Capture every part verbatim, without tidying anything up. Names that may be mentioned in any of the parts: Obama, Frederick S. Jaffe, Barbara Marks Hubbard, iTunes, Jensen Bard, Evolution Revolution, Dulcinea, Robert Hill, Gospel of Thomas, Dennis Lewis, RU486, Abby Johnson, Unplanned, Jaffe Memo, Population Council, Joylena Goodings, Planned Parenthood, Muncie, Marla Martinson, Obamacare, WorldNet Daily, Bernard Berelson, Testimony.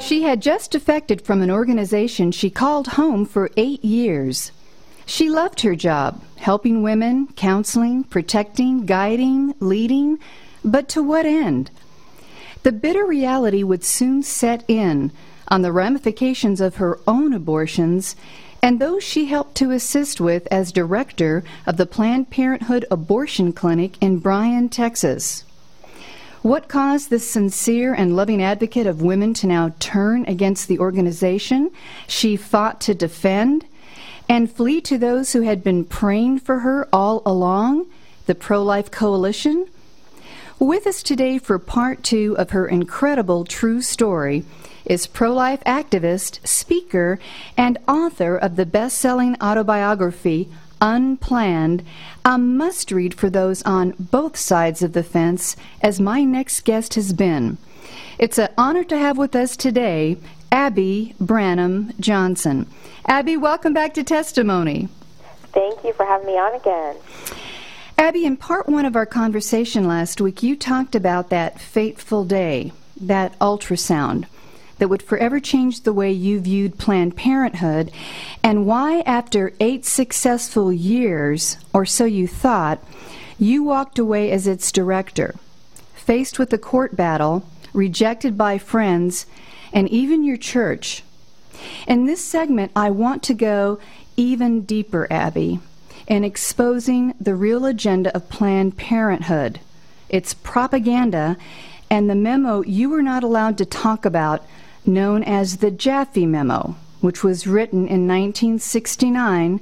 She had just defected from an organization she called home for eight years. She loved her job, helping women, counseling, protecting, guiding, leading, but to what end? The bitter reality would soon set in on the ramifications of her own abortions and those she helped to assist with as director of the Planned Parenthood abortion clinic in Bryan, Texas. What caused this sincere and loving advocate of women to now turn against the organization she fought to defend and flee to those who had been praying for her all along, the pro-life coalition? With us today for part two of her incredible true story is pro-life activist, speaker, and author of the best-selling autobiography, Unplanned, a must-read for those on both sides of the fence, as my next guest has been. It's an honor to have with us today Abby Branham Johnson. Abby, welcome back to Testimony. Thank you for having me on again. Abby, in part one of our conversation last week, you talked about that fateful day, that ultrasound that would forever change the way you viewed Planned Parenthood, and why after eight successful years, or so you thought, you walked away as its director, faced with a court battle, rejected by friends, and even your church. In this segment, I want to go even deeper, Abby, in exposing the real agenda of Planned Parenthood, its propaganda, and the memo you were not allowed to talk about known as the Jaffe Memo, which was written in nineteen sixty-nine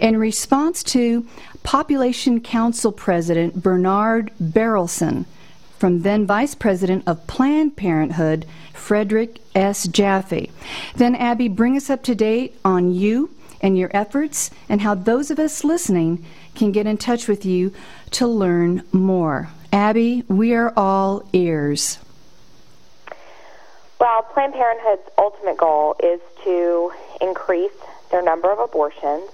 in response to Population Council President Bernard Berelson from then Vice President of Planned Parenthood, Frederick S. Jaffe. Then, Abby, bring us up to date on you and your efforts and how those of us listening can get in touch with you to learn more. Abby, we are all ears. Well, Planned Parenthood's ultimate goal is to increase their number of abortions.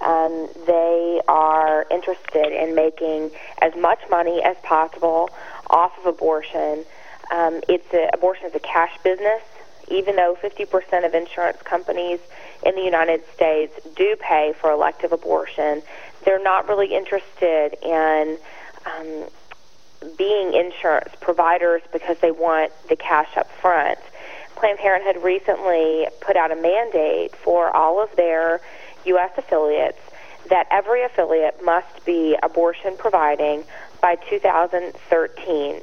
Um, they are interested in making as much money as possible off of abortion. Um, it's a, abortion is a cash business, even though fifty percent of insurance companies in the United States do pay for elective abortion. They're not really interested in Um, being insurance providers because they want the cash up front. Planned Parenthood recently put out a mandate for all of their U S affiliates that every affiliate must be abortion providing by two thousand thirteen.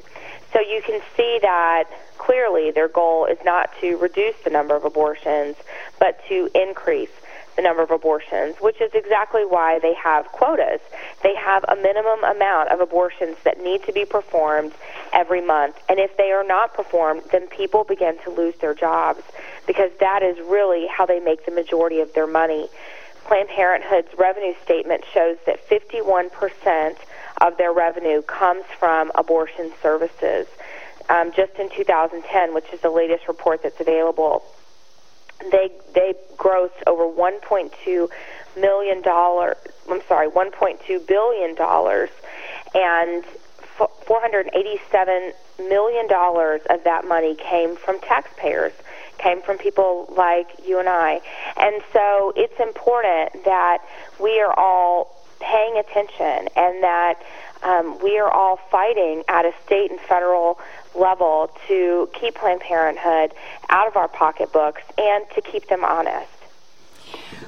So you can see that clearly their goal is not to reduce the number of abortions, but to increase the number of abortions, which is exactly why they have quotas. They have a minimum amount of abortions that need to be performed every month. And if they are not performed, then people begin to lose their jobs because that is really how they make the majority of their money. Planned Parenthood's revenue statement shows that fifty-one percent of their revenue comes from abortion services. Um, just in two thousand ten, which is the latest report that's available, They they grossed over one point two million dollars. I'm sorry, one point two billion dollars, and four hundred eighty-seven million dollars of that money came from taxpayers, came from people like you and I. And so it's important that we are all paying attention and that um, we are all fighting at a state and federal level to keep Planned Parenthood out of our pocketbooks and to keep them honest.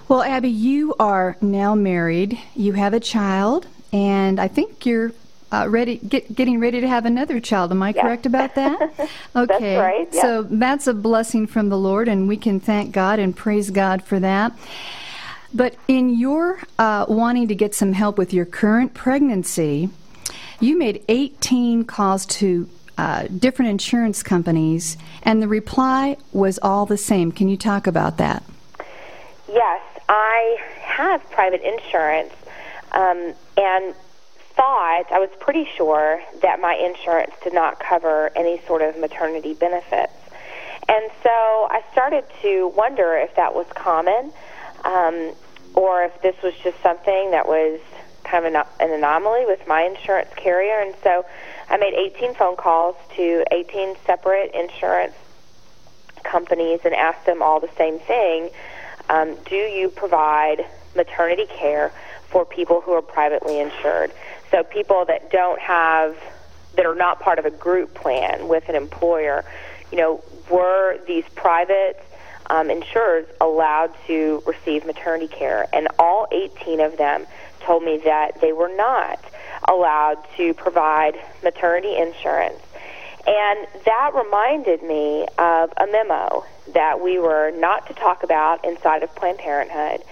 Well, Abby, you are now married. You have a child, and I think you're uh, ready, get, getting ready to have another child. Am I yes. correct about that? Okay. That's right. Yes. So that's a blessing from the Lord, and we can thank God and praise God for that. But in your uh, wanting to get some help with your current pregnancy, you made eighteen calls to uh, different insurance companies, and the reply was all the same. Can you talk about that? Yes. I have private insurance, um, and thought, I was pretty sure that my insurance did not cover any sort of maternity benefits. And so I started to wonder if that was common, um, or if this was just something that was kind of an, an anomaly with my insurance carrier. And so I made eighteen phone calls to eighteen separate insurance companies and asked them all the same thing. Um, do you provide maternity care for people who are privately insured? So people that don't have, that are not part of a group plan with an employer, you know, were these private um, insurers allowed to receive maternity care? And all eighteen of them told me that they were not allowed to provide maternity insurance. And that reminded me of a memo that we were not to talk about inside of Planned Parenthood.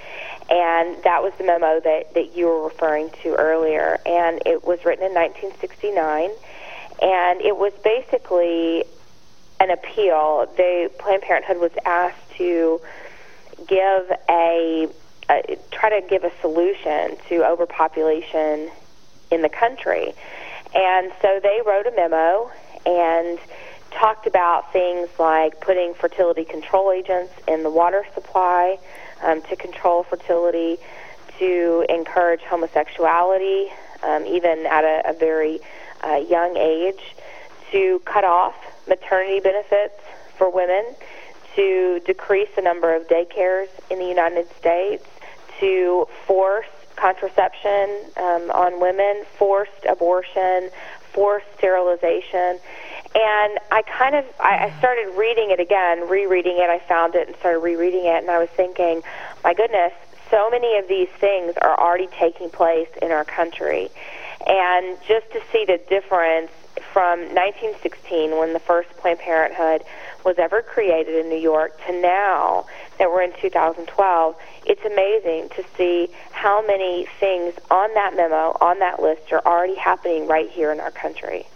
And that was the memo that, that you were referring to earlier. And it was written in nineteen sixty-nine. And it was basically an appeal. The Planned Parenthood was asked to give a, a try to give a solution to overpopulation in the country. And so they wrote a memo and talked about things like putting fertility control agents in the water supply um, to control fertility, to encourage homosexuality, um, even at a, a very uh, young age, to cut off maternity benefits for women, to decrease the number of daycares in the United States, to force contraception um, on women, forced abortion, forced sterilization. And I kind of, I, I started reading it again, rereading it. I found it and started rereading it, and I was thinking, my goodness, so many of these things are already taking place in our country. And just to see the difference from nineteen sixteen, when the first Planned Parenthood was ever created in New York, to now that we're in two thousand twelve, it's amazing to see how many things on that memo, on that list, are already happening right here in our country.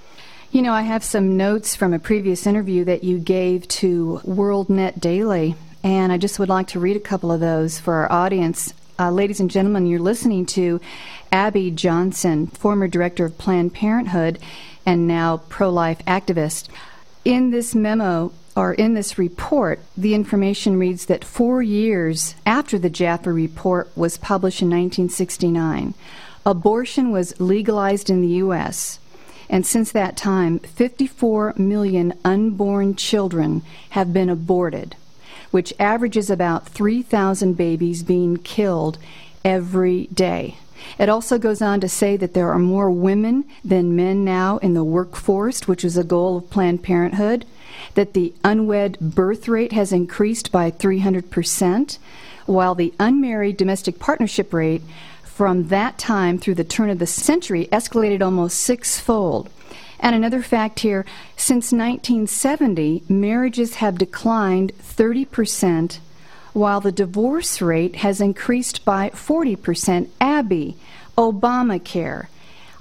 You know, I have some notes from a previous interview that you gave to WorldNet Daily, and I just would like to read a couple of those for our audience. Uh, ladies and gentlemen, you're listening to Abby Johnson, former director of Planned Parenthood and now pro-life activist. In this memo, or in this report, the information reads that four years after the Jaffe report was published in nineteen sixty-nine, abortion was legalized in the U S, and since that time, fifty-four million unborn children have been aborted, which averages about three thousand babies being killed every day. It also goes on to say that there are more women than men now in the workforce, which is a goal of Planned Parenthood, that the unwed birth rate has increased by three hundred percent, while the unmarried domestic partnership rate from that time through the turn of the century escalated almost sixfold. And another fact here, since nineteen seventy, marriages have declined thirty percent, while the divorce rate has increased by forty percent. Abby, Obamacare.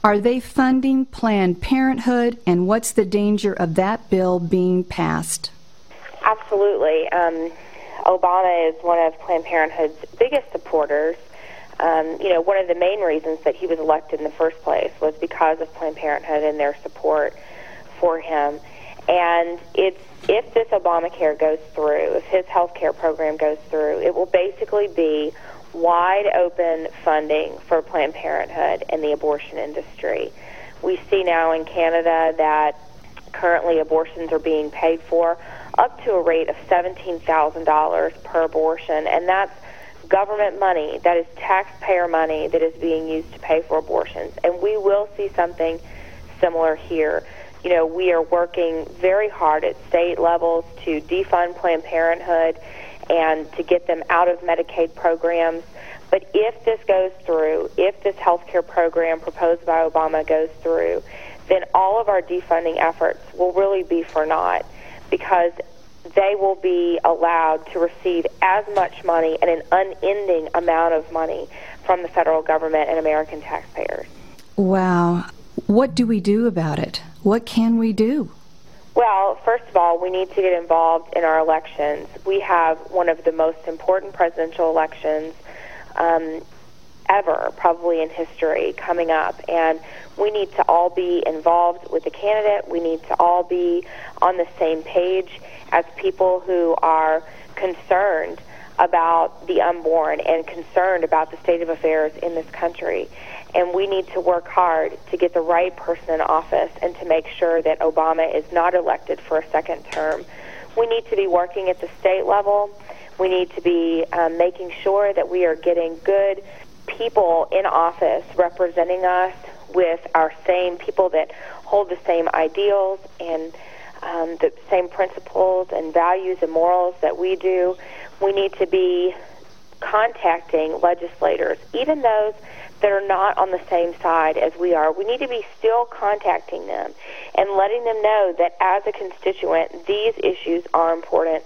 Are they funding Planned Parenthood, and what's the danger of that bill being passed? Absolutely. Um, Obama is one of Planned Parenthood's biggest supporters. Um, you know, one of the main reasons that he was elected in the first place was because of Planned Parenthood and their support for him. And it's, if this Obamacare goes through, if his health care program goes through, it will basically be wide open funding for Planned Parenthood and the abortion industry. We see now in Canada that currently abortions are being paid for up to a rate of seventeen thousand dollars per abortion, and that's government money, that is taxpayer money that is being used to pay for abortions. And we will see something similar here. You know, we are working very hard at state levels to defund Planned Parenthood and to get them out of Medicaid programs. But if this goes through, if this health care program proposed by Obama goes through, then all of our defunding efforts will really be for naught, because they will be allowed to receive as much money and an unending amount of money from the federal government and American taxpayers. Wow. What do we do about it? What can we do? Well, first of all, we need to get involved in our elections. We have one of the most important presidential elections um, ever probably in history coming up, and we need to all be involved with the candidate. We need to all be on the same page as people who are concerned about the unborn and concerned about the state of affairs in this country. And we need to work hard to get the right person in office and to make sure that Obama is not elected for a second term. We need to be working at the state level. We need to be um, making sure that we are getting good people in office representing us with our same people that hold the same ideals and um, the same principles and values and morals that we do. We need to be contacting legislators, even those that are not on the same side as we are. We need to be still contacting them and letting them know that as a constituent, these issues are important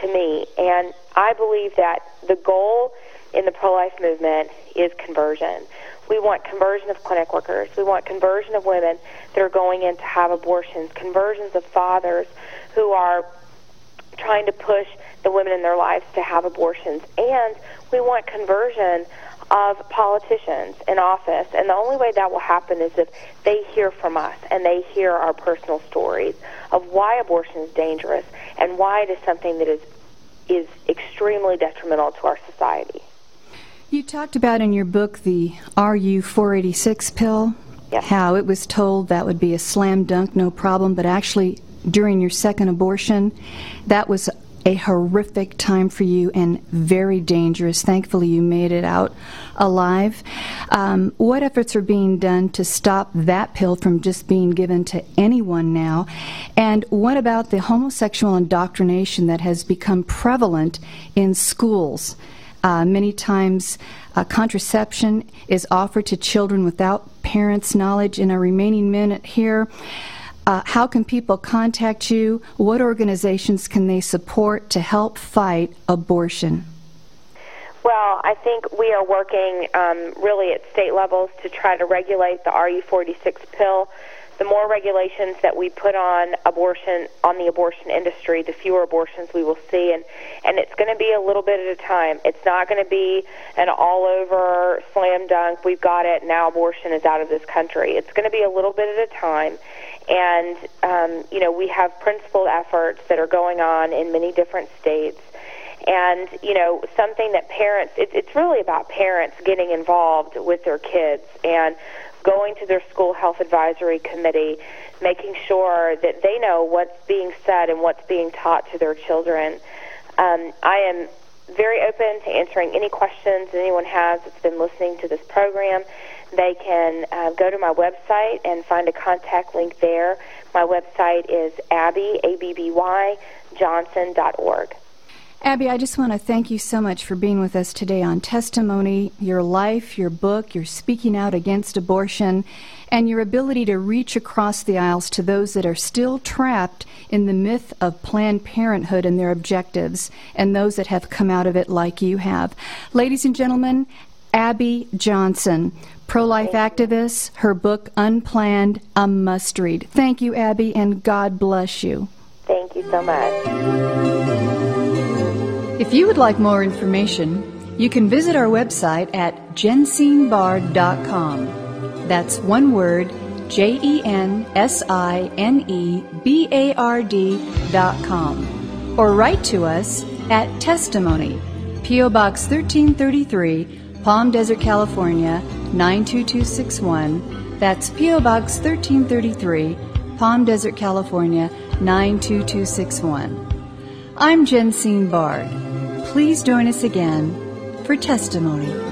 to me. And I believe that the goal in the pro-life movement is conversion. We want conversion of clinic workers. We want conversion of women that are going in to have abortions, conversions of fathers who are trying to push the women in their lives to have abortions. And we want conversion of politicians in office. And the only way that will happen is if they hear from us and they hear our personal stories of why abortion is dangerous and why it is something that is is extremely detrimental to our society. You talked about in your book the R U four eighty-six pill, yes. How it was told that would be a slam dunk, no problem, but actually during your second abortion, that was a horrific time for you and very dangerous. Thankfully, you made it out alive. Um, what efforts are being done to stop that pill from just being given to anyone now? And what about the homosexual indoctrination that has become prevalent in schools? Uh, many times, uh, contraception is offered to children without parents' knowledge. In a remaining minute here, Uh, how can people contact you? What organizations can they support to help fight abortion? Well, I think we are working um, really at state levels to try to regulate the R U four eighty-six pill. The more regulations that we put on abortion, on the abortion industry, the fewer abortions we will see. And, and it's going to be a little bit at a time. It's not going to be an all-over slam dunk, we've got it, now abortion is out of this country. It's going to be a little bit at a time. And, um, you know, we have principled efforts that are going on in many different states. And, you know, something that parents, it, it's really about parents getting involved with their kids and going to their school health advisory committee, making sure that they know what's being said and what's being taught to their children. Um, I am very open to answering any questions that anyone has that's been listening to this program. They can uh, go to my website and find a contact link there. My website is Abby, A B B Y, Johnson dot org. Abby, I just want to thank you so much for being with us today on Testimony, your life, your book, your speaking out against abortion, and your ability to reach across the aisles to those that are still trapped in the myth of Planned Parenthood and their objectives, and those that have come out of it like you have. Ladies and gentlemen, Abby Johnson, pro-life activist, her book, Unplanned, a must read. Thank you, Abby, and God bless you. Thank you so much. If you would like more information, you can visit our website at jensen bard dot com. That's one word, J E N S I N E B A R D dot com. Or write to us at Testimony, P O Box thirteen thirty-three, Palm Desert, California, nine two two six one. That's P O Box thirteen thirty-three, Palm Desert, California, nine two two six one. I'm Jensen Bard. Please join us again for Testimony.